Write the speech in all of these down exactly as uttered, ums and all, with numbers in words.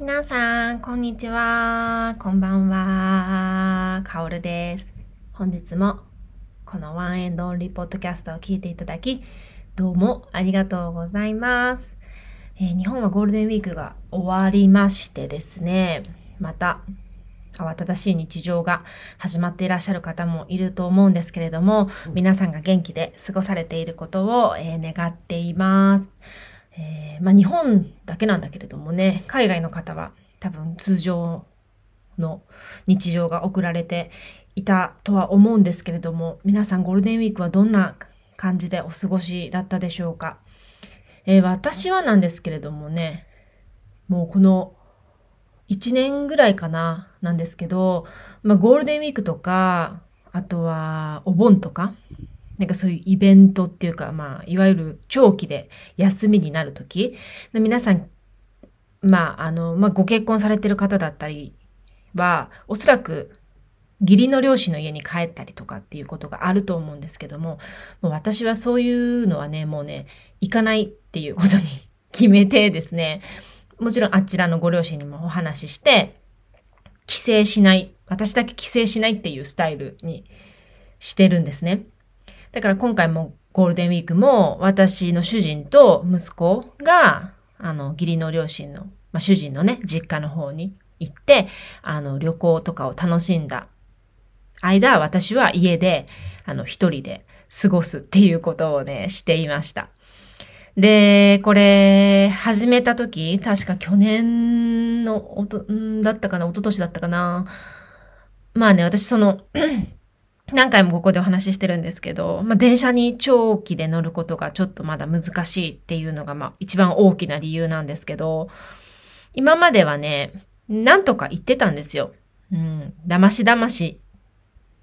皆さん、こんにちは。こんばんは。かおるです。本日もこのワンエンドオンリーポッドキャストを聞いていただき、どうもありがとうございます。えー、日本はゴールデンウィークが終わりましてですね、また慌ただしい日常が始まっていらっしゃる方もいると思うんですけれども、皆さんが元気で過ごされていることを、えー、願っています。えー、まあ日本だけなんだけれどもね、海外の方は多分通常の日常が送られていたとは思うんですけれども、皆さんゴールデンウィークはどんな感じでお過ごしだったでしょうか。えー、私はなんですけれどもね、もうこのいちねんぐらいかななんですけど、まあゴールデンウィークとか、あとはお盆とか、なんかそういうイベントっていうか、まあ、いわゆる長期で休みになるとき、皆さん、まあ、あの、まあ、ご結婚されてる方だったりは、おそらく、義理の両親の家に帰ったりとかっていうことがあると思うんですけども、もう私はそういうのはね、もうね、行かないっていうことに決めてですね、もちろんあちらのご両親にもお話しして、帰省しない、私だけ帰省しないっていうスタイルにしてるんですね。だから今回もゴールデンウィークも私の主人と息子が、あの、義理の両親の、まあ、主人のね、実家の方に行って、あの、旅行とかを楽しんだ間、私は家で、あの、一人で過ごすっていうことをね、していました。で、これ、始めた時、確か去年のおと、んだったかな、一昨年だったかな。まあね、私その、何回もここでお話ししてるんですけど、まあ、電車に長期で乗ることがちょっとまだ難しいっていうのが、まあ、一番大きな理由なんですけど、今まではね、なんとか行ってたんですよ。うん、だましだまし。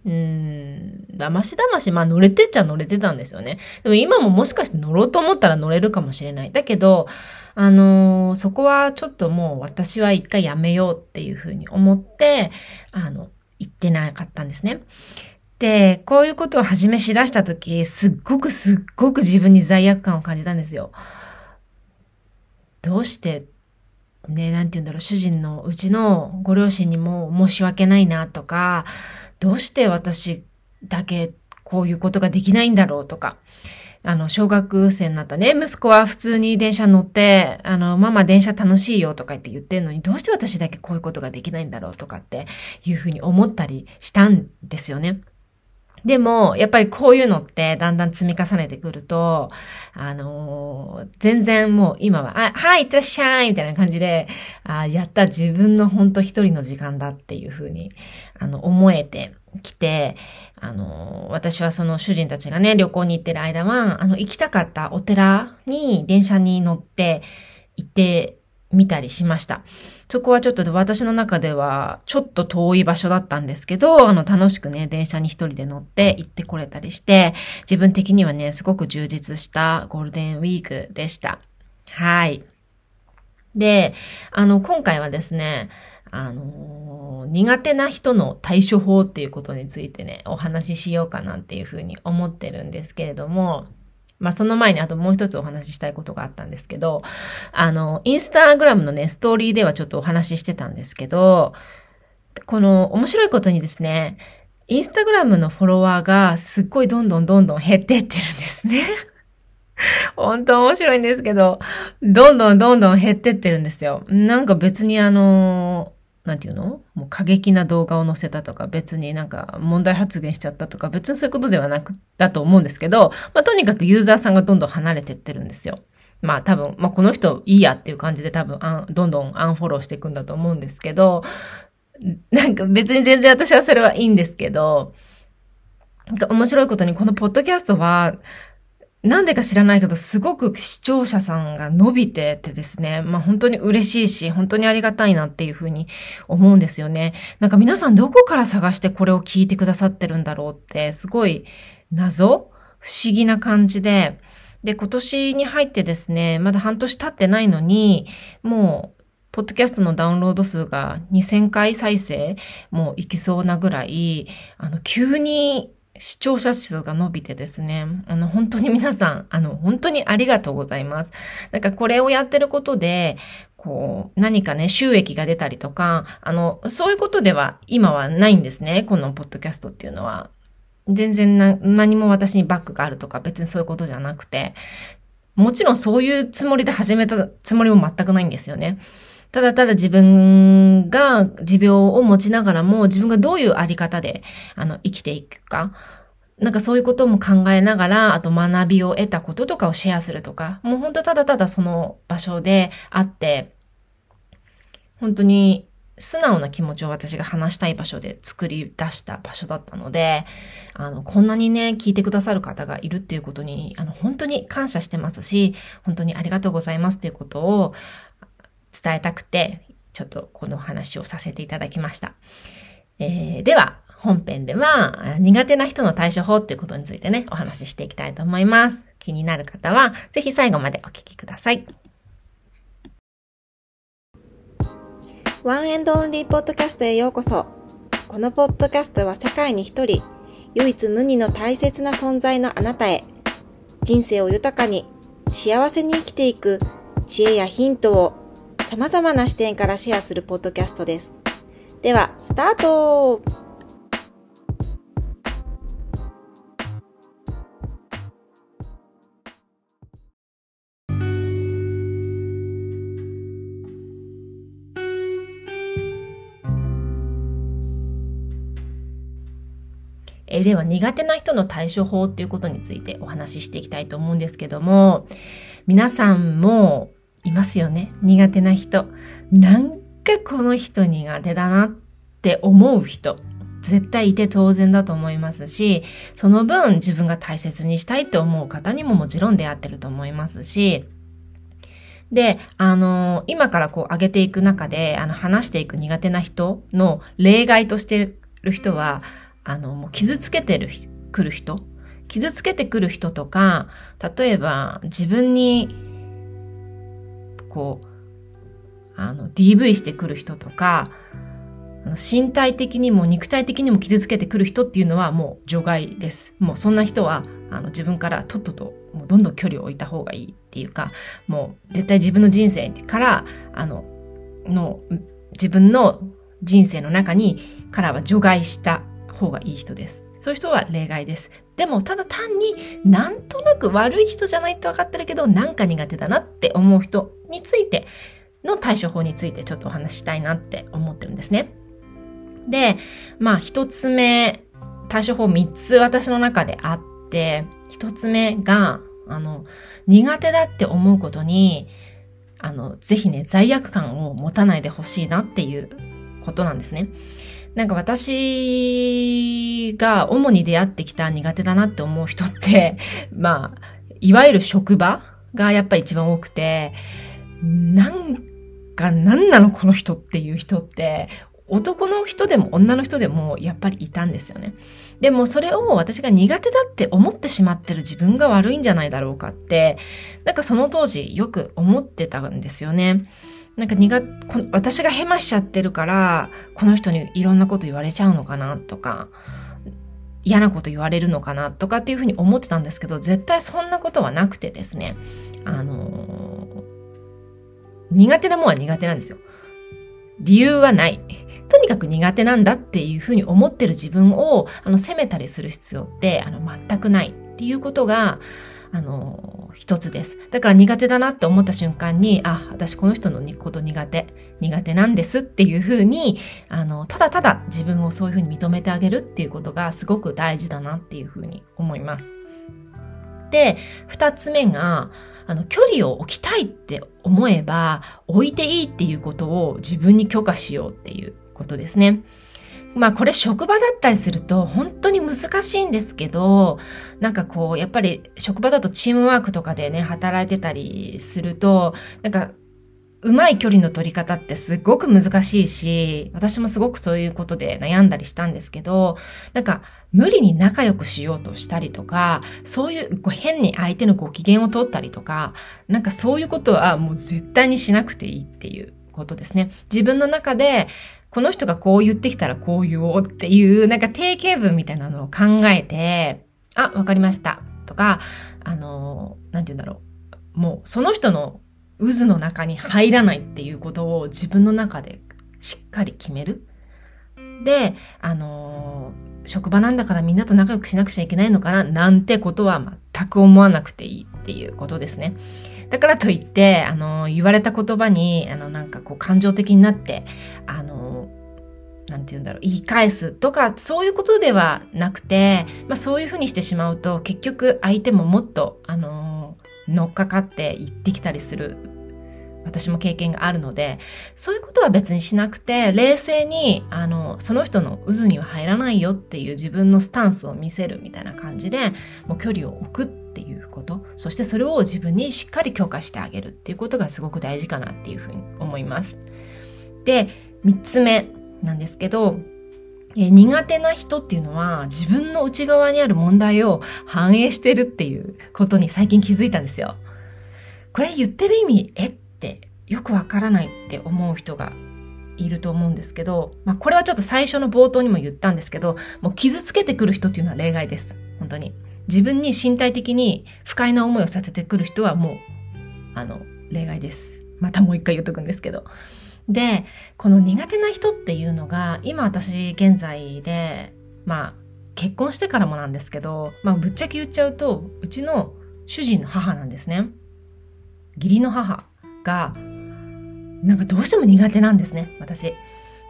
うん、だましだまし、まあ、乗れてっちゃ乗れてたんですよね。でも今ももしかして乗ろうと思ったら乗れるかもしれない。だけど、あのー、そこはちょっともう私は一回やめようっていうふうに思って、あの、行ってなかったんですね。で、こういうことを始めしだしたとき、すっごくすっごく自分に罪悪感を感じたんですよ。どうして、ね、なんて言うんだろう、主人のうちのご両親にも申し訳ないなとか、どうして私だけこういうことができないんだろうとか、あの、小学生になったね、息子は普通に電車乗って、あの、ママ電車楽しいよとか言って言ってるのに、どうして私だけこういうことができないんだろうとかっていうふうに思ったりしたんですよね。でも、やっぱりこういうのってだんだん積み重ねてくると、あのー、全然もう今は、あ、はい、いってらっしゃいみたいな感じで、あ、やった自分のほんと一人の時間だっていうふうに、あの、思えてきて、あのー、私はその主人たちがね、旅行に行ってる間は、あの、行きたかったお寺に電車に乗って行ってみたりしました。そこはちょっと私の中ではちょっと遠い場所だったんですけど、あの楽しくね、電車に一人で乗って行ってこれたりして、自分的にはね、すごく充実したゴールデンウィークでした。はい。で、あの、今回はですね、あのー、苦手な人の対処法っていうことについてね、お話ししようかなっていうふうに思ってるんですけれども、まあ、その前にあともう一つお話ししたいことがあったんですけど、あの、インスタグラムのね、ストーリーではちょっとお話ししてたんですけど、この面白いことにですね、インスタグラムのフォロワーがすっごいどんどんどんどん減っていってるんですね。本当面白いんですけど、どんどんどんどん減っていってるんですよ。なんか別にあの、なんていうの？もう過激な動画を載せたとか、別になんか問題発言しちゃったとか、別にそういうことではなく、だと思うんですけど、まあとにかくユーザーさんがどんどん離れてってるんですよ。まあ多分、まあこの人いいやっていう感じで多分、どんどんアンフォローしていくんだと思うんですけど、なんか別に全然私はそれはいいんですけど、なんか面白いことにこのポッドキャストは、なんでか知らないけど、すごく視聴者さんが伸びててですね。まあ本当に嬉しいし、本当にありがたいなっていうふうに思うんですよね。なんか皆さんどこから探してこれを聞いてくださってるんだろうって、すごい謎？不思議な感じで。で、今年に入ってですね、まだ半年経ってないのに、もう、ポッドキャストのダウンロード数がにせんかい再生もいきそうなぐらい、あの、急に、視聴者数が伸びてですね、あの本当に皆さん、あの本当にありがとうございます。なんかこれをやってることで、こう、何かね、収益が出たりとか、あの、そういうことでは今はないんですね。このポッドキャストっていうのは。全然な、何も私にバックがあるとか、別にそういうことじゃなくて、もちろんそういうつもりで始めたつもりも全くないんですよね。ただただ自分が持病を持ちながらも、自分がどういうあり方で、あの、生きていくか、なんかそういうことも考えながら、あと学びを得たこととかをシェアするとか、もう本当ただただその場所であって、本当に素直な気持ちを私が話したい場所で作り出した場所だったので、あの、こんなにね、聞いてくださる方がいるっていうことに、あの、本当に感謝してますし、本当にありがとうございますっていうことを伝えたくて、ちょっとこの話をさせていただきました。えー、では、本編では苦手な人の対処法っていうことについてね、お話ししていきたいと思います。気になる方はぜひ最後までお聞きください。ワンエンドオンリーポッドキャストへようこそ。このポッドキャストは世界に一人、唯一無二の大切な存在のあなたへ、人生を豊かに、幸せに生きていく知恵やヒントを様々な視点からシェアするポッドキャストです。では、スタート。えでは苦手な人の対処法っていうことについてお話ししていきたいと思うんですけども、皆さんもいますよね。苦手な人。なんかこの人苦手だなって思う人。絶対いて当然だと思いますし、その分自分が大切にしたいって思う方にももちろん出会ってると思いますし、で、あの、今からこう上げていく中で、あの、話していく苦手な人の例外としてる人は、あの、もう傷つけてるくる人、傷つけてくる人とか、例えば自分にこうあの ディーブイ してくる人とか、あの身体的にも肉体的にも傷つけてくる人っていうのはもう除外です。もうそんな人はあの自分からとっとともうどんどん距離を置いた方がいいっていうか、もう絶対自分の人生からあのの自分の人生の中にからは除外した方がいい人です。そういう人は例外です。でもただ単になんとなく悪い人じゃないって分かってるけど、なんか苦手だなって思う人についての対処法についてちょっとお話ししたいなって思ってるんですね。で、まあ一つ目、対処法みっつ私の中であって、一つ目が、あの、苦手だって思うことに、あの、ぜひね、罪悪感を持たないでほしいなっていうことなんですね。なんか私が主に出会ってきた苦手だなって思う人って、まあ、いわゆる職場がやっぱり一番多くて、なんかなんなのこの人っていう人って、男の人でも女の人でもやっぱりいたんですよね。でもそれを私が苦手だって思ってしまってる自分が悪いんじゃないだろうかって、なんかその当時よく思ってたんですよね。なんか苦私がヘマしちゃってるからこの人にいろんなこと言われちゃうのかなとか、嫌なこと言われるのかなとかっていうふうに思ってたんですけど、絶対そんなことはなくてですね、あのー、苦手なものは苦手なんですよ。理由はない。とにかく苦手なんだっていうふうに思ってる自分をあの責めたりする必要ってあの全くないっていうことがあの一つです。だから苦手だなって思った瞬間に、あ、私この人のこと苦手、苦手なんですっていうふうに、あの、ただただ自分をそういうふうに認めてあげるっていうことがすごく大事だなっていうふうに思います。で、二つ目が、あの、距離を置きたいって思えば、置いていいっていうことを自分に許可しようっていうことですね。まあこれ職場だったりすると本当に難しいんですけど、なんかこうやっぱり職場だとチームワークとかでね、働いてたりすると、なんかうまい距離の取り方ってすごく難しいし、私もすごくそういうことで悩んだりしたんですけど、なんか無理に仲良くしようとしたりとか、そういう変に相手のご機嫌を取ったりとか、なんかそういうことはもう絶対にしなくていいっていうことですね。自分の中でこの人がこう言ってきたらこう言おうっていう、なんか定型文みたいなのを考えて、あ、わかりましたとか、あの、なんて言うんだろう。もうその人の渦の中に入らないっていうことを自分の中でしっかり決める。で、あのー、職場なんだからみんなと仲良くしなくちゃいけないのかななんてことは全く思わなくていいっていうことですね。だからといって、あのー、言われた言葉に、あの、なんかこう感情的になって、あのー、なんて言うんだろう、言い返すとかそういうことではなくて、まあ、そういうふうにしてしまうと結局相手ももっと、あのー、乗っかかって言ってきたりする。私も経験があるので、そういうことは別にしなくて、冷静にあのその人の渦には入らないよっていう自分のスタンスを見せるみたいな感じで、もう距離を置くっていうこと、そしてそれを自分にしっかり強化してあげるっていうことがすごく大事かなっていうふうに思います。で、みっつめなんですけど、え苦手な人っていうのは自分の内側にある問題を反映してるっていうことに最近気づいたんですよ。これ言ってる意味、えよくわからないって思う人がいると思うんですけど、まあ、これはちょっと最初の冒頭にも言ったんですけど、もう傷つけてくる人っていうのは例外です。本当に自分に身体的に不快な思いをさせてくる人はもうあの例外です。またもう一回言っとくんですけど、でこの苦手な人っていうのが今私現在で、まあ結婚してからもなんですけど、まあぶっちゃけ言っちゃうとうちの主人の母なんですね。義理の母がなんかどうしても苦手なんですね、私。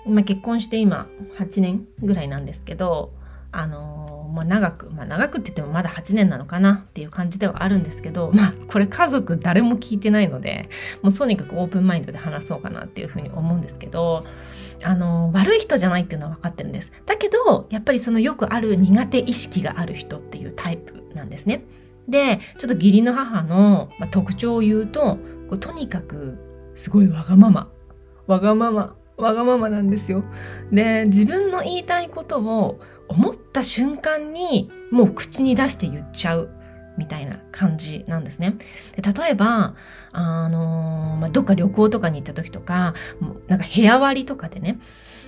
今結婚して今はちねんぐらいなんですけど、あのー、まあ長く、まあ長くって言ってもまだはちねんなのかなっていう感じではあるんですけど、まあこれ家族誰も聞いてないので、もうとにかくオープンマインドで話そうかなっていうふうに思うんですけど、あのー、悪い人じゃないっていうのは分かってるんです。だけど、やっぱりそのよくある苦手意識がある人っていうタイプなんですね。で、ちょっと義理の母の特徴を言うと、こうとにかくすごいわがままわがままわがままなんですよ。で、自分の言いたいことを思った瞬間にもう口に出して言っちゃうみたいな感じなんですね。で、例えばあの、まあ、どっか旅行とかに行った時とか、なんか部屋割りとかでね、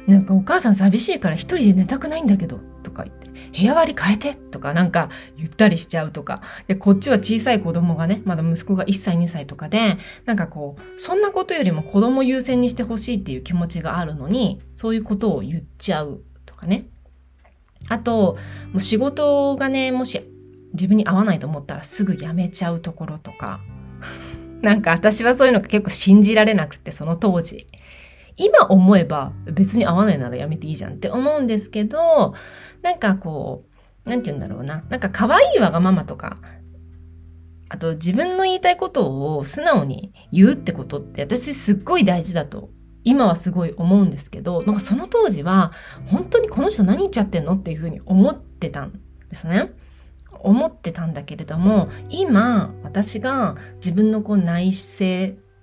なんかお母さん寂しいから一人で寝たくないんだけどとか言って、部屋割り変えてとかなんか言ったりしちゃうとか。で、こっちは小さい子供がね、まだ息子がいっさいにさいとかで、なんかこう、そんなことよりも子供優先にしてほしいっていう気持ちがあるのに、そういうことを言っちゃうとかね。あと、もう仕事がね、もし自分に合わないと思ったらすぐ辞めちゃうところとか。なんか私はそういうのが結構信じられなくて、その当時。今思えば別に合わないならやめていいじゃんって思うんですけど、なんかこう、なんて言うんだろうな。なんか可愛いわがままとか、あと自分の言いたいことを素直に言うってことって私すっごい大事だと、今はすごい思うんですけど、なんかその当時は本当にこの人何言っちゃってんのっていうふうに思ってたんですね。思ってたんだけれども、今私が自分のこう内省、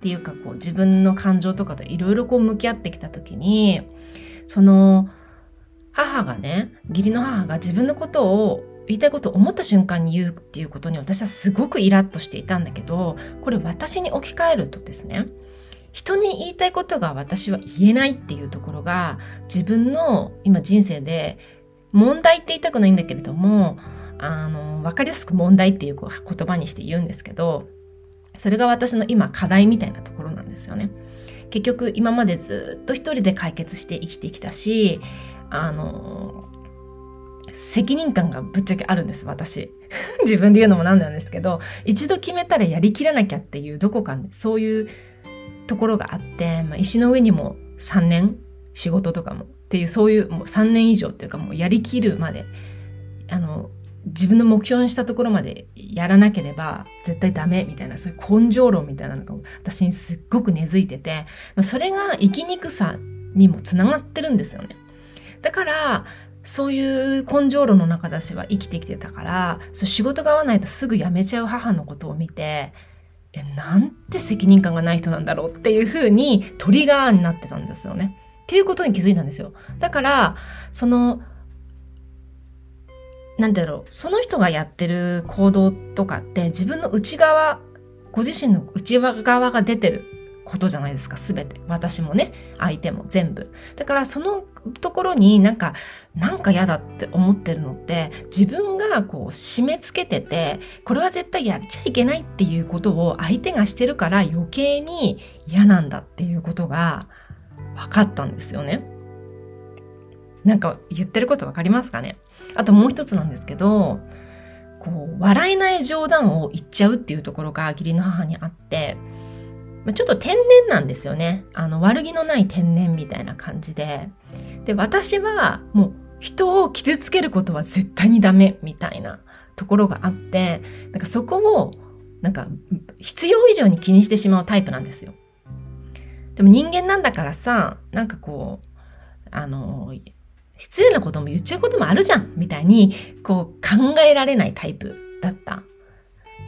っていうかこう自分の感情とかといろいろこう向き合ってきた時に、その母がね、義理の母が自分のことを言いたいことを思った瞬間に言うっていうことに私はすごくイラッとしていたんだけど、これ私に置き換えるとですね、人に言いたいことが私は言えないっていうところが自分の今人生で問題って言いたくないんだけれども、あの分かりやすく問題っていう言葉にして言うんですけど、それが私の今課題みたいなところなんですよね。結局今までずっと一人で解決して生きてきたし、あの責任感がぶっちゃけあるんです私。自分で言うのもなんなんですけど、一度決めたらやりきらなきゃっていうどこか、ね、そういうところがあって、まあ、石の上にもさんねん仕事とかもっていう、そういうもうさんねん以上っていうか、もうやりきるまで、あの自分の目標にしたところまでやらなければ絶対ダメみたいな、そういう根性論みたいなのが私にすっごく根付いてて、それが生きにくさにもつながってるんですよね。だからそういう根性論の中で私は生きてきてたから、そう仕事が合わないとすぐ辞めちゃう母のことを見て、えなんて責任感がない人なんだろうっていうふうにトリガーになってたんですよね。っていうことに気づいたんですよ。だからそのなんだろう、その人がやってる行動とかって自分の内側、ご自身の内側が出てることじゃないですか、すべて。私もね、相手も全部。だからそのところになんか、なんか嫌だって思ってるのって、自分がこう締め付けてて、これは絶対やっちゃいけないっていうことを相手がしてるから余計に嫌なんだっていうことが分かったんですよね。なんか言ってること分かりますかね。あともう一つなんですけど、こう笑えない冗談を言っちゃうっていうところが義理の母にあって、ちょっと天然なんですよね。あの悪気のない天然みたいな感じで。で、私はもう人を傷つけることは絶対にダメみたいなところがあって、なんかそこをなんか必要以上に気にしてしまうタイプなんですよ。でも人間なんだからさ、なんかこう、あの、失礼なことも言っちゃうこともあるじゃんみたいにこう考えられないタイプだった。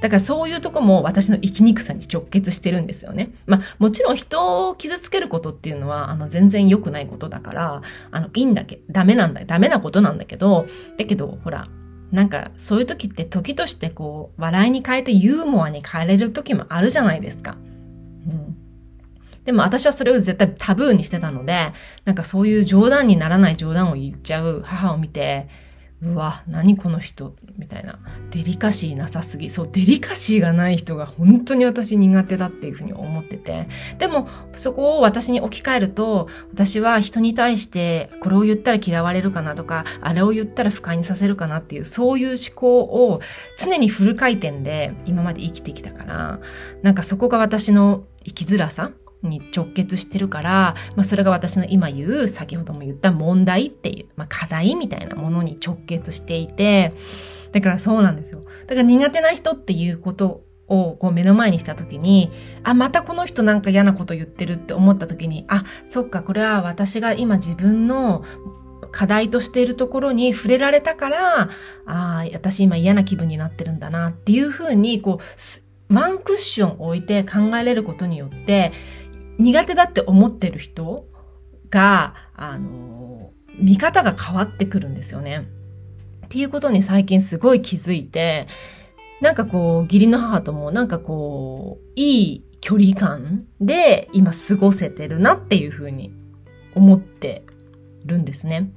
だからそういうとこも私の生きにくさに直結してるんですよね。まあもちろん人を傷つけることっていうのはあの全然良くないことだから、あのいいんだけど、ダメなんだ、ダメなことなんだけど、だけどほら、なんかそういう時って時としてこう笑いに変えてユーモアに変えれる時もあるじゃないですか。うん。でも私はそれを絶対タブーにしてたので、なんかそういう冗談にならない冗談を言っちゃう母を見て、うわ、何この人みたいな。デリカシーなさすぎ。そう、デリカシーがない人が本当に私苦手だっていうふうに思ってて。でも、そこを私に置き換えると、私は人に対してこれを言ったら嫌われるかなとか、あれを言ったら不快にさせるかなっていう、そういう思考を常にフル回転で今まで生きてきたから、なんかそこが私の生きづらさに直結してるから、まあ、それが私の今言う、先ほども言った問題っていう、まあ、課題みたいなものに直結していて、だからそうなんですよ。だから苦手な人っていうことをこう目の前にしたときに、あ、またこの人なんか嫌なこと言ってるって思ったときに、あ、そっか、これは私が今自分の課題としているところに触れられたから、あ、私今嫌な気分になってるんだなっていうふうに、こう、ワンクッション置いて考えれることによって、苦手だって思ってる人が、あの、見方が変わってくるんですよね。っていうことに最近すごい気づいて、なんかこう、義理の母ともなんかこう、いい距離感で今過ごせてるなっていうふうに思ってるんですね。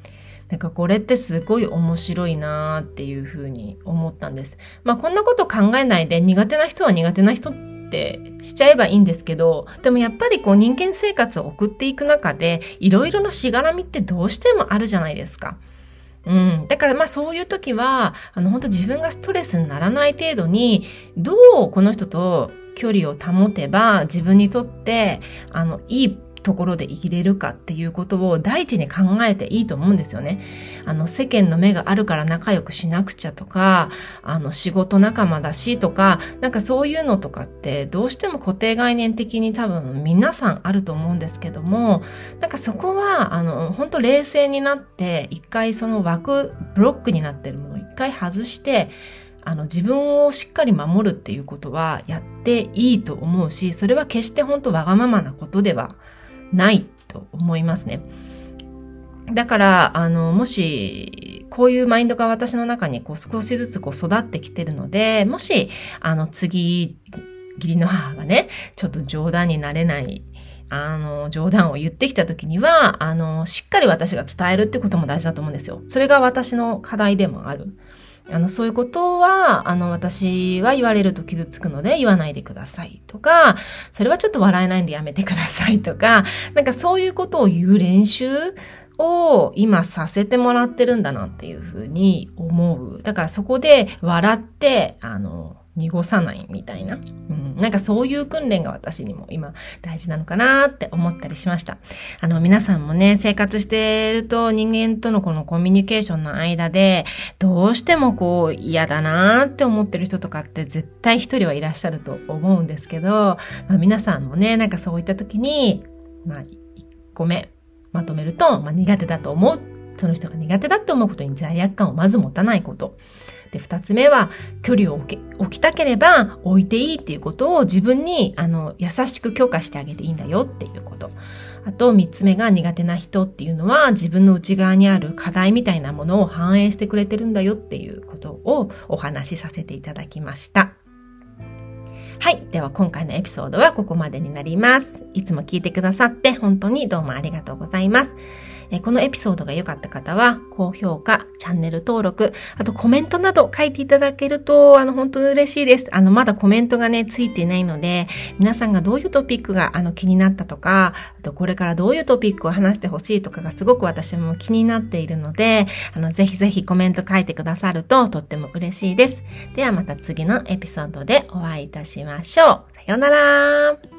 なんかこれってすごい面白いなーっていうふうに思ったんです。まあこんなこと考えないで苦手な人は苦手な人ってってしちゃえばいいんですけど、でもやっぱりこう人間生活を送っていく中でいろいろなしがらみってどうしてもあるじゃないですか。うん。だからまあそういう時は、あの本当自分がストレスにならない程度にどうこの人と距離を保てば自分にとってあのいいところで生きれるかっていうことを第一に考えていいと思うんですよね。あの世間の目があるから仲良くしなくちゃとか、あの仕事仲間だしとか、なんかそういうのとかってどうしても固定概念的に多分皆さんあると思うんですけども、なんかそこはあの本当冷静になって一回その枠、ブロックになってるものを一回外して、あの自分をしっかり守るっていうことはやっていいと思うし、それは決して本当わがままなことではないと思いますね。だから、あの、もし、こういうマインドが私の中にこう少しずつこう育ってきてるので、もし、あの、次、義理の母がね、ちょっと冗談になれない、あの、冗談を言ってきた時には、あの、しっかり私が伝えるってことも大事だと思うんですよ。それが私の課題でもある。あの、そういうことは、あの、私は言われると傷つくので言わないでくださいとか、それはちょっと笑えないんでやめてくださいとか、なんかそういうことを言う練習を今させてもらってるんだなっていうふうに思う。だからそこで笑って、あの、濁さないみたいな。うん。なんかそういう訓練が私にも今大事なのかなって思ったりしました。あの皆さんもね、生活してると人間とのこのコミュニケーションの間で、どうしてもこう嫌だなって思ってる人とかって絶対一人はいらっしゃると思うんですけど、まあ、皆さんもね、なんかそういった時に、まあいっこめまとめると、まあ苦手だと思う。その人が苦手だって思うことに罪悪感をまず持たないこと。で、二つ目は、距離を置け、置きたければ置いていいっていうことを自分に、あの、優しく許可してあげていいんだよっていうこと。あと、三つ目が苦手な人っていうのは、自分の内側にある課題みたいなものを反映してくれてるんだよっていうことをお話しさせていただきました。はい、では今回のエピソードはここまでになります。いつも聞いてくださって本当にどうもありがとうございます。えこのエピソードが良かった方は高評価、チャンネル登録、あとコメントなど書いていただけるとあの本当に嬉しいです。あのまだコメントがねついていないので、皆さんがどういうトピックがあの気になったとか、あとこれからどういうトピックを話してほしいとかがすごく私も気になっているので、あのぜひぜひコメント書いてくださるととっても嬉しいです。ではまた次のエピソードでお会いいたしましょう。さようなら。